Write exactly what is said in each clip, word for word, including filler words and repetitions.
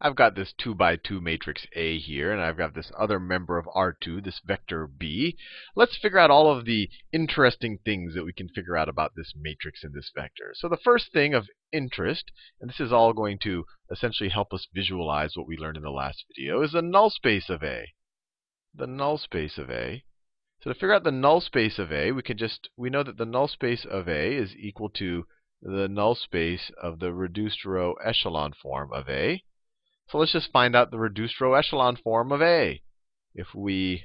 I've got this two by two matrix A here, and I've got this other member of R two, this vector B. Let's figure out all of the interesting things that we can figure out about this matrix and this vector. So the first thing of interest, and this is all going to essentially help us visualize what we learned in the last video, is the null space of A. The null space of A. So to figure out the null space of A, we can just, we know that the null space of A is equal to the null space of the reduced row echelon form of A. So let's just find out the reduced row echelon form of A. If we,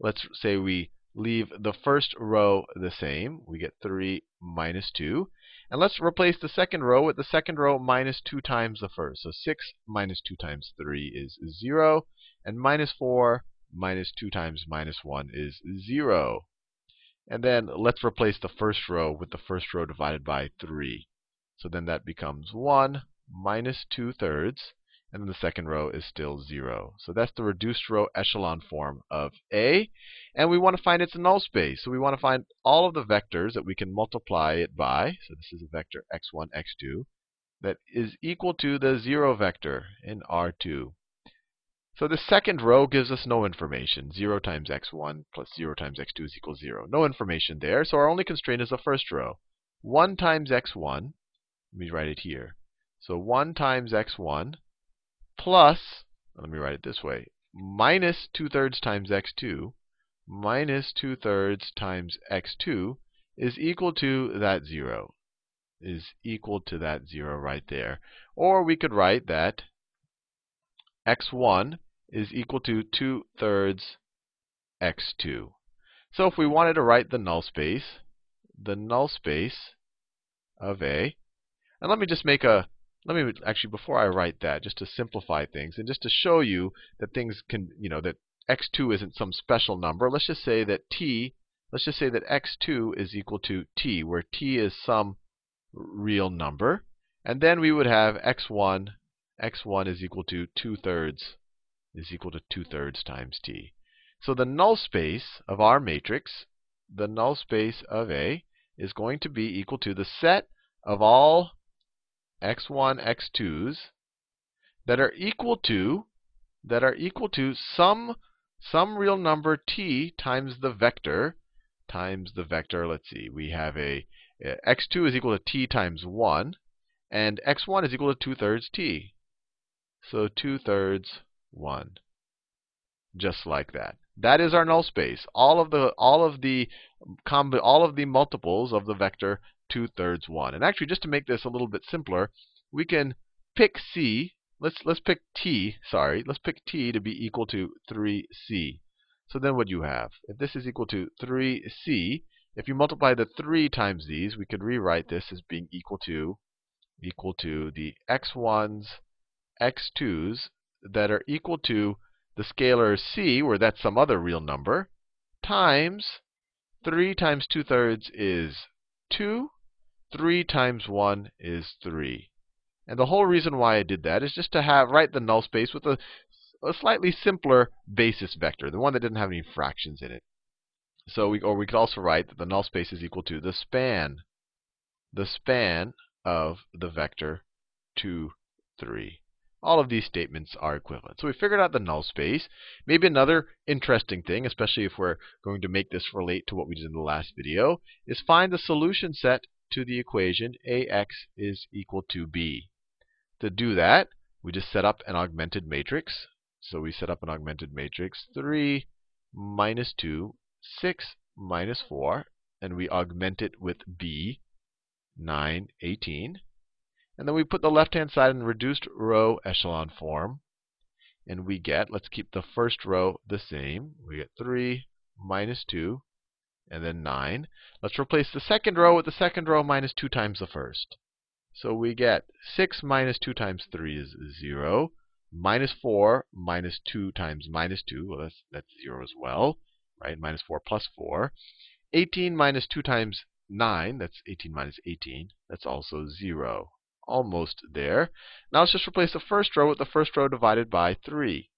let's say we leave the first row the same, we get three minus two. And let's replace the second row with the second row minus two times the first. So six minus two times three is zero. And minus four minus two times minus one is zero. And then let's replace the first row with the first row divided by three. So then that becomes one minus two thirds. And then the second row is still zero. So that's the reduced row echelon form of A. And we want to find its null space. So we want to find all of the vectors that we can multiply it by. So this is a vector x one, x two that is equal to the zero vector in R two. So the second row gives us no information. zero times x one plus zero times x two is equal to zero. No information there. So our only constraint is the first row. one times x one. Let me write it here. So one times x one. Plus, let me write it this way, minus two thirds times x two, minus two thirds times x two is equal to that zero, is equal to that zero right there. Or we could write that x one is equal to two thirds x two. So if we wanted to write the null space, the null space of A, and let me just make a Let me actually, before I write that, just to simplify things and just to show you that things can, you know, that x two isn't some special number. Let's just say that t, let's just say that x two is equal to t, where t is some real number, and then we would have x one. x one is equal to two thirds is equal to two thirds times t. So the null space of our matrix, the null space of A, is going to be equal to the set of all x one, x twos that are equal to that are equal to some some real number t times the vector times the vector. Let's see. We have a, a x two is equal to t times one, and x one is equal to two thirds t. So two thirds one. Just like that. That is our null space. All of the all of the comb all of the multiples of the vector two thirds one. And actually, just to make this a little bit simpler, we can pick c. Let's let's pick t. Sorry, let's pick t to be equal to three c. So then, what do you have? If this is equal to three c, if you multiply the three times these, we could rewrite this as being equal to equal to the x ones, x twos that are equal to the scalar c, where that's some other real number, times three times two thirds is two. three times one is three. And the whole reason why I did that is just to have write the null space with a, a slightly simpler basis vector, the one that didn't have any fractions in it. So we or we could also write that the null space is equal to the span, the span of the vector two, three. All of these statements are equivalent. So we figured out the null space. Maybe another interesting thing, especially if we're going to make this relate to what we did in the last video, is find the solution set to the equation Ax is equal to b. To do that, we just set up an augmented matrix. So we set up an augmented matrix, three minus two, six minus four, and we augment it with b, nine, eighteen. And then we put the left-hand side in reduced row echelon form. And we get, let's keep the first row the same. We get three minus two. And then nine. Let's replace the second row with the second row minus two times the first. So we get six minus two times three is zero. minus four minus two times minus two. Well, that's, that's zero as well, right? minus four plus four. eighteen minus two times nine. That's eighteen minus eighteen. That's also zero. Almost there. Now let's just replace the first row with the first row divided by three.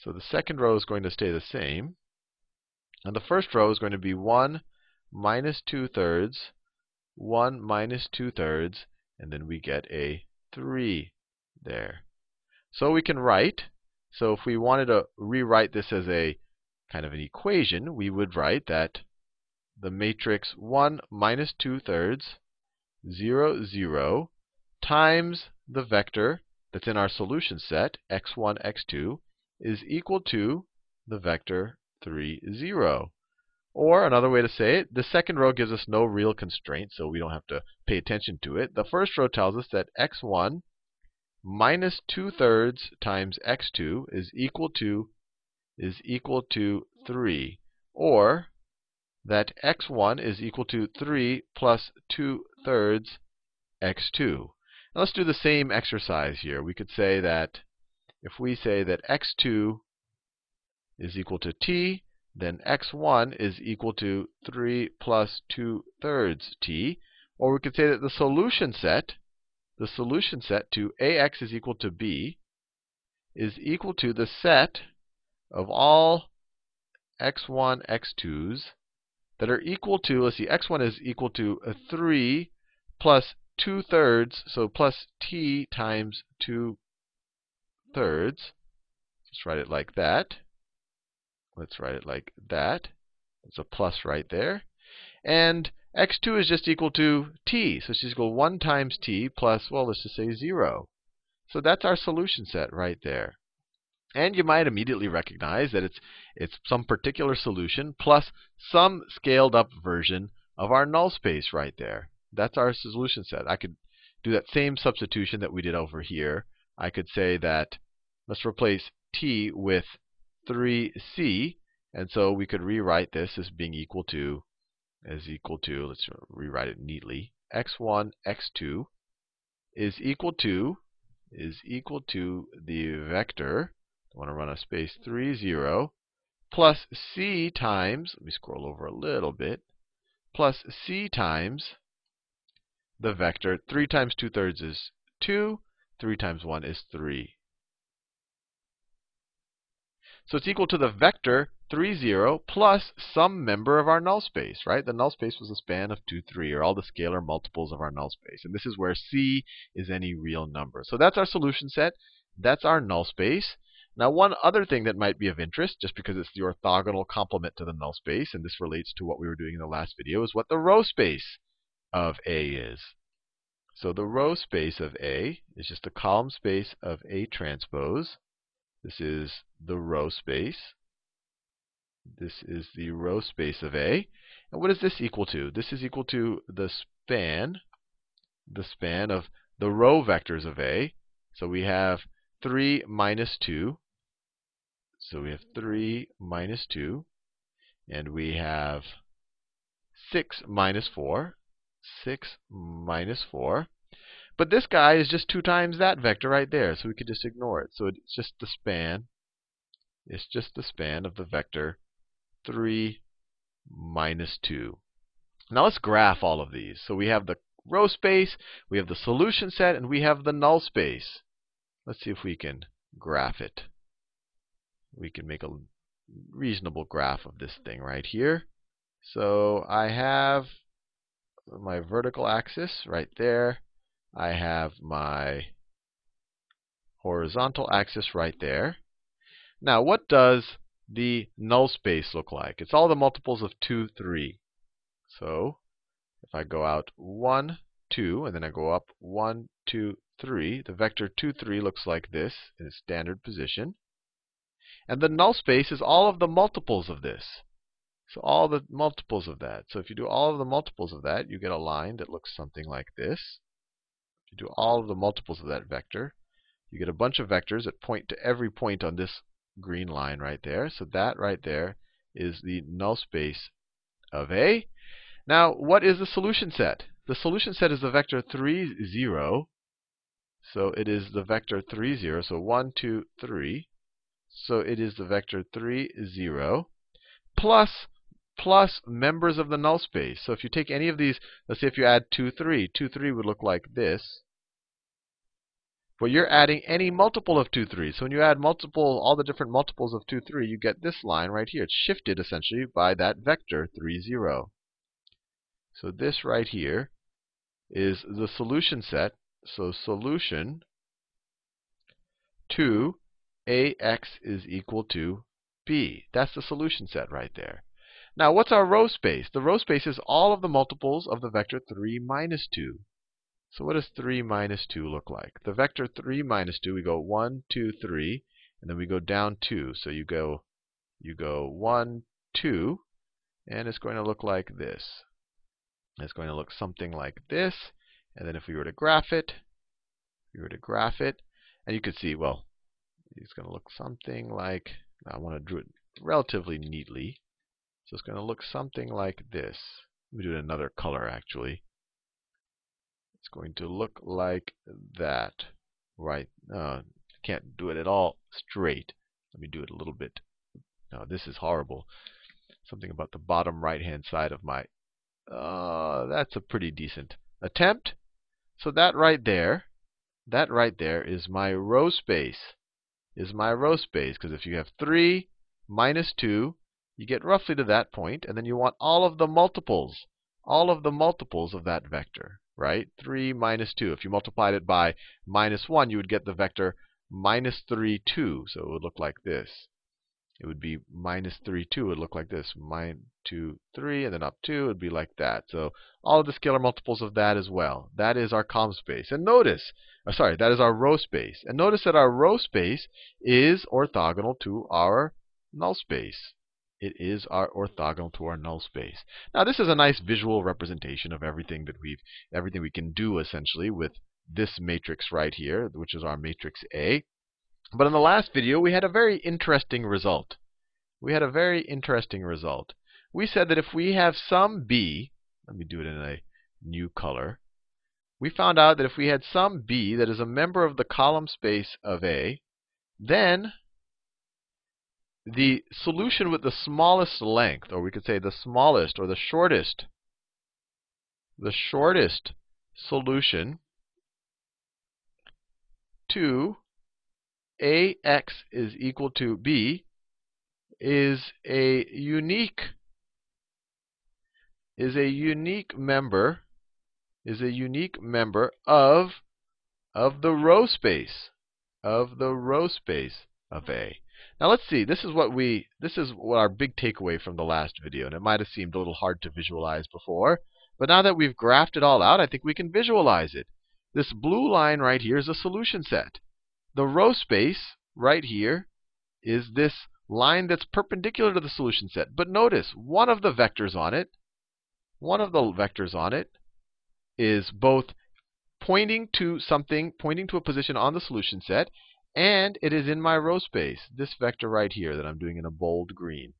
So the second row is going to stay the same. And the first row is going to be one minus two thirds, one minus two thirds, and then we get a three there. So we can write, so if we wanted to rewrite this as a kind of an equation, we would write that the matrix one minus two thirds, zero, zero, times the vector that's in our solution set, x one, x two, is equal to the vector three, zero. Or another way to say it, the second row gives us no real constraint, so we don't have to pay attention to it. The first row tells us that x one minus two thirds times x two is equal to is equal to three. Or that x one is equal to three plus two thirds x two. Now let's do the same exercise here. We could say that if we say that x two is equal to t, then x one is equal to three plus two thirds t. Or we could say that the solution set, the solution set to ax is equal to b is equal to the set of all x one, x twos that are equal to, let's see, x one is equal to a three plus two thirds, so plus t times two thirds. Let's write it like that. Let's write it like that. It's a plus right there. And x two is just equal to t. So it's just equal to one times t plus, well, let's just say zero. So that's our solution set right there. And you might immediately recognize that it's, it's some particular solution plus some scaled-up version of our null space right there. That's our solution set. I could do that same substitution that we did over here. I could say that let's replace t with three c, and so we could rewrite this as being equal to, as equal to, let's rewrite it neatly, x one, x two is equal to, is equal to the vector, I want to run a space three, zero, plus c times, let me scroll over a little bit, plus c times the vector, three times two thirds is two, three times one is three. So it's equal to the vector three, zero plus some member of our null space, right? The null space was the span of two, three, or all the scalar multiples of our null space. And this is where c is any real number. So that's our solution set. That's our null space. Now, one other thing that might be of interest, just because it's the orthogonal complement to the null space, and this relates to what we were doing in the last video, is what the row space of A is. So the row space of A is just the column space of A transpose. This is the row space. This is the row space of A. And what is this equal to? This is equal to the span, the span of the row vectors of A. So we have three minus two. So we have three minus two. And we have six minus four. six minus four. But this guy is just two times that vector right there, so we could just ignore it. So it's just the span. It's just the span of the vector three minus two. Now let's graph all of these. So we have the row space, we have the solution set, and we have the null space. Let's see if we can graph it. We can make a reasonable graph of this thing right here. So I have my vertical axis right there. I have my horizontal axis right there. Now, what does the null space look like? It's all the multiples of two, three. So if I go out one, two, and then I go up one, two, three, the vector two, three looks like this in its standard position. And the null space is all of the multiples of this. So all the multiples of that. So if you do all of the multiples of that, you get a line that looks something like this. You do all of the multiples of that vector. You get a bunch of vectors that point to every point on this green line right there. So that right there is the null space of A. Now, what is the solution set? The solution set is the vector three, zero. So it is the vector three, zero. So one, two, three. So it is the vector three, zero. Plus, plus members of the null space. So if you take any of these, let's say if you add two, three, two, three would look like this. But you're adding any multiple of two, three. So when you add multiple, all the different multiples of two, three, you get this line right here. It's shifted essentially by that vector three, zero. So this right here is the solution set. So solution to ax is equal to b. That's the solution set right there. Now, what's our row space? The row space is all of the multiples of the vector three minus two. So what does three minus two look like? The vector three minus two, we go one, two, three, and then we go down two. So you go, you go one, two, and it's going to look like this. It's going to look something like this. And then if we were to graph it, if we were to graph it, and you could see, well, it's going to look something like, I want to draw it relatively neatly. So it's going to look something like this. Let me do it in another color, actually. It's going to look like that. Right. Uh, can't do it at all straight. Let me do it a little bit. No, this is horrible. Something about the bottom right-hand side of my... Uh, that's a pretty decent attempt. So that right there, that right there is my row space. Is my row space, because if you have three minus two, you get roughly to that point, and then you want all of the multiples, all of the multiples of that vector, right? three minus two. If you multiplied it by minus one, you would get the vector minus three, two. So it would look like this. It would be minus three, two. It would look like this. two, three, and then up two. It would be like that. So all of the scalar multiples of that as well. That is our column space. And notice, oh, sorry, that is our row space. And notice that our row space is orthogonal to our null space. It is our orthogonal to our null space. Now, this is a nice visual representation of everything that we've, everything we can do essentially with this matrix right here, which is our matrix A. But in the last video, we had a very interesting result. We had a very interesting result. We said that if we have some b, let me do it in a new color, we found out that if we had some b that is a member of the column space of A, then the solution with the smallest length, or we could say the smallest or the shortest, the shortest solution to Ax is equal to b is a unique is a unique member is a unique member of of the row space of the row space of A. Now let's see, this is what we this is what our big takeaway from the last video, and it might have seemed a little hard to visualize before, but now that we've graphed it all out, I think we can visualize it. This blue line right here is a solution set. The row space right here is this line that's perpendicular to the solution set. But notice, one of the vectors on it, one of the vectors on it is both pointing to something, pointing to a position on the solution set, and it is in my row space, this vector right here that I'm doing in a bold green.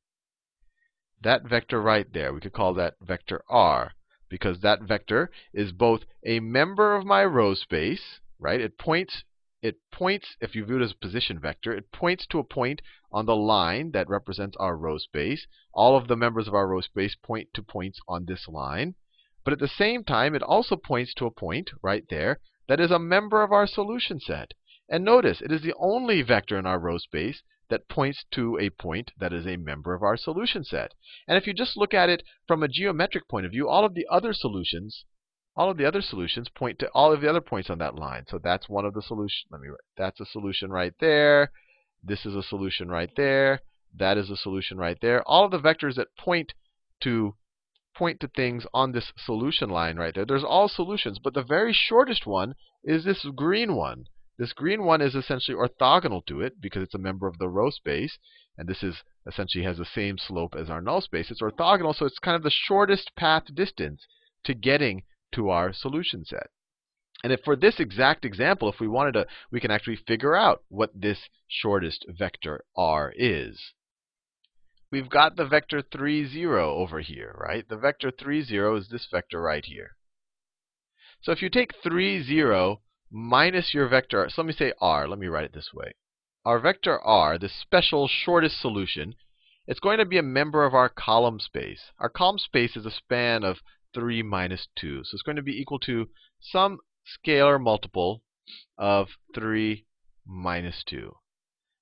That vector right there, we could call that vector R, because that vector is both a member of my row space, right? It points It points, if you view it as a position vector, it points to a point on the line that represents our row space. All of the members of our row space point to points on this line. But at the same time, it also points to a point right there that is a member of our solution set. And notice, it is the only vector in our row space that points to a point that is a member of our solution set. And if you just look at it from a geometric point of view, all of the other solutions All of the other solutions point to all of the other points on that line. So that's one of the solutions. Let me write. That's a solution right there. This is a solution right there. That is a solution right there. All of the vectors that point to point to things on this solution line right there. There's all solutions, but the very shortest one is this green one. This green one is essentially orthogonal to it because it's a member of the row space, and this is essentially has the same slope as our null space. It's orthogonal, so it's kind of the shortest path distance to getting to our solution set. And if for this exact example, if we wanted to, we can actually figure out what this shortest vector R is. We've got the vector three, zero over here, right? The vector three, zero is this vector right here. So if you take three, zero minus your vector, so let me say R, let me write it this way. Our vector R, the special shortest solution, it's going to be a member of our column space. Our column space is a span of three minus two. So it's going to be equal to some scalar multiple of three minus two.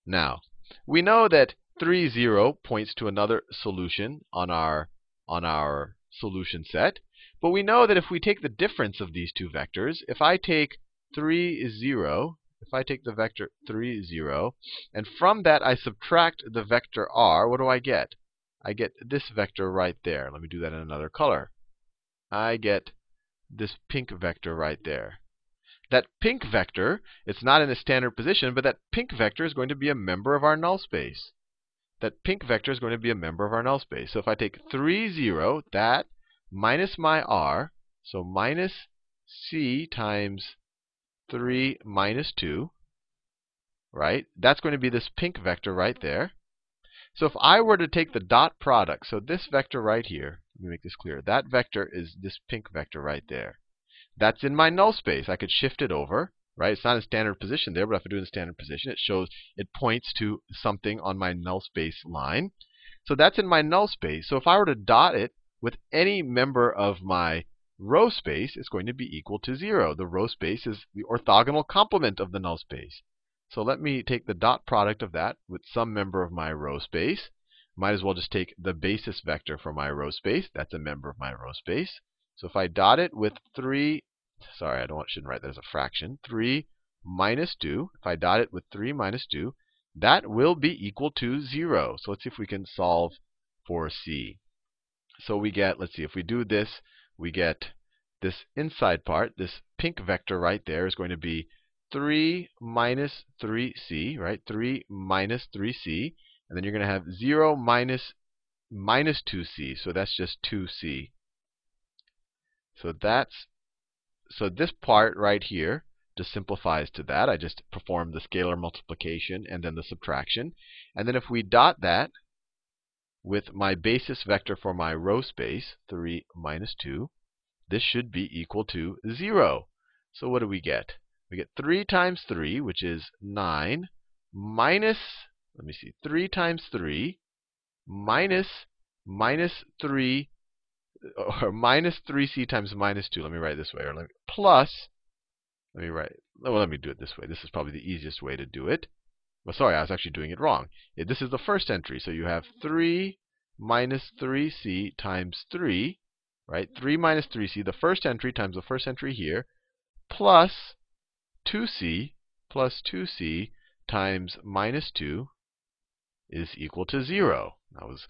Now, we know that three, zero points to another solution on our, on our solution set. But we know that if we take the difference of these two vectors, if I take 3, 0, if I take the vector three, zero, and from that I subtract the vector r, what do I get? I get this vector right there. Let me do that in another color. I get this pink vector right there. That pink vector, it's not in its standard position, but that pink vector is going to be a member of our null space. That pink vector is going to be a member of our null space. So if I take three, zero, that minus my r, so minus c times three minus two, right? That's going to be this pink vector right there. So if I were to take the dot product, so this vector right here, let me make this clear, that vector is this pink vector right there. That's in my null space. I could shift it over, right? It's not in standard position there, but if I do it in standard position, it shows, it points to something on my null space line. So that's in my null space. So if I were to dot it with any member of my row space, it's going to be equal to zero. The row space is the orthogonal complement of the null space. So let me take the dot product of that with some member of my row space. Might as well just take the basis vector for my row space. That's a member of my row space. So if I dot it with three, sorry, I don't want, shouldn't write that as a fraction, three minus two. If I dot it with three minus two, that will be equal to zero. So let's see if we can solve for c. So we get, let's see, if we do this, we get this inside part, this pink vector right there is going to be three minus three c, right? three minus three c. And then you're going to have zero minus minus two c. So that's just two c. So that's, so this part right here just simplifies to that. I just perform the scalar multiplication and then the subtraction. And then if we dot that with my basis vector for my row space, three minus two, this should be equal to zero. So what do we get? We get three times three, which is nine, minus, let me see, three times three, minus, minus three, or minus three c times minus two. Let me write it this way. Or let me, plus, let me write, well, let me do it this way. This is probably the easiest way to do it. Well, sorry, I was actually doing it wrong. This is the first entry. So you have three minus three c times three, right? three minus three c, the first entry times the first entry here, plus two c, plus two c times minus two is equal to zero. I was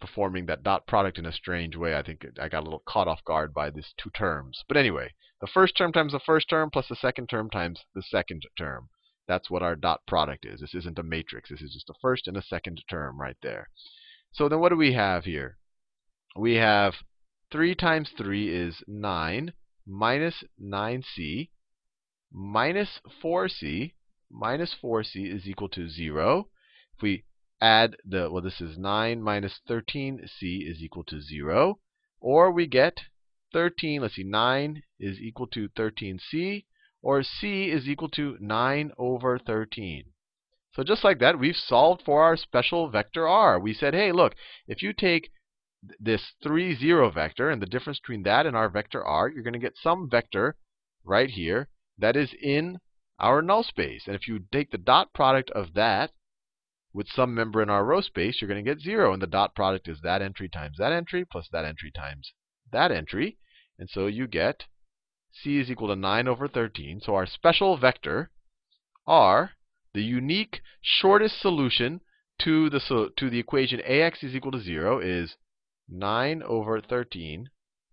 performing that dot product in a strange way. I think I got a little caught off guard by these two terms. But anyway, the first term times the first term plus the second term times the second term. That's what our dot product is. This isn't a matrix. This is just a first and a second term right there. So then what do we have here? We have three times three is nine, minus nine c, minus four c, minus four c is equal to zero. If we add the, well, this is nine minus thirteen c is equal to zero. Or we get thirteen, let's see, nine is equal to thirteen c. Or c is equal to nine over thirteen. So just like that, we've solved for our special vector r. We said, hey, look, if you take this three, zero vector and the difference between that and our vector r, you're going to get some vector right here that is in our null space. And if you take the dot product of that with some member in our row space, you're going to get zero. And the dot product is that entry times that entry plus that entry times that entry. And so you get c is equal to nine over thirteen. So our special vector r, the unique shortest solution to the, so, to the equation ax is equal to zero is nine over thirteen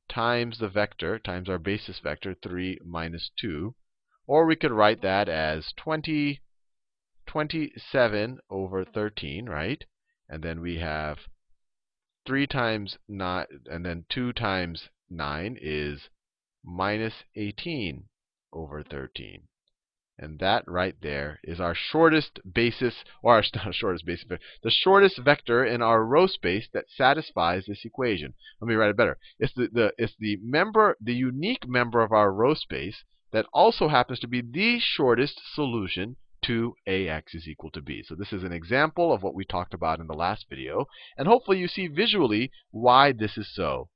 times the vector, times our basis vector, three minus two. Or we could write that as twenty, twenty-seven over thirteen, right? And then we have three times nine, and then two times nine is minus eighteen over thirteen. And that right there is our shortest basis, or our, not shortest basis, but the shortest vector in our row space that satisfies this equation. Let me write it better. It's the, the, it's the member, the unique member of our row space that also happens to be the shortest solution to ax is equal to b. So this is an example of what we talked about in the last video. And hopefully you see visually why this is so.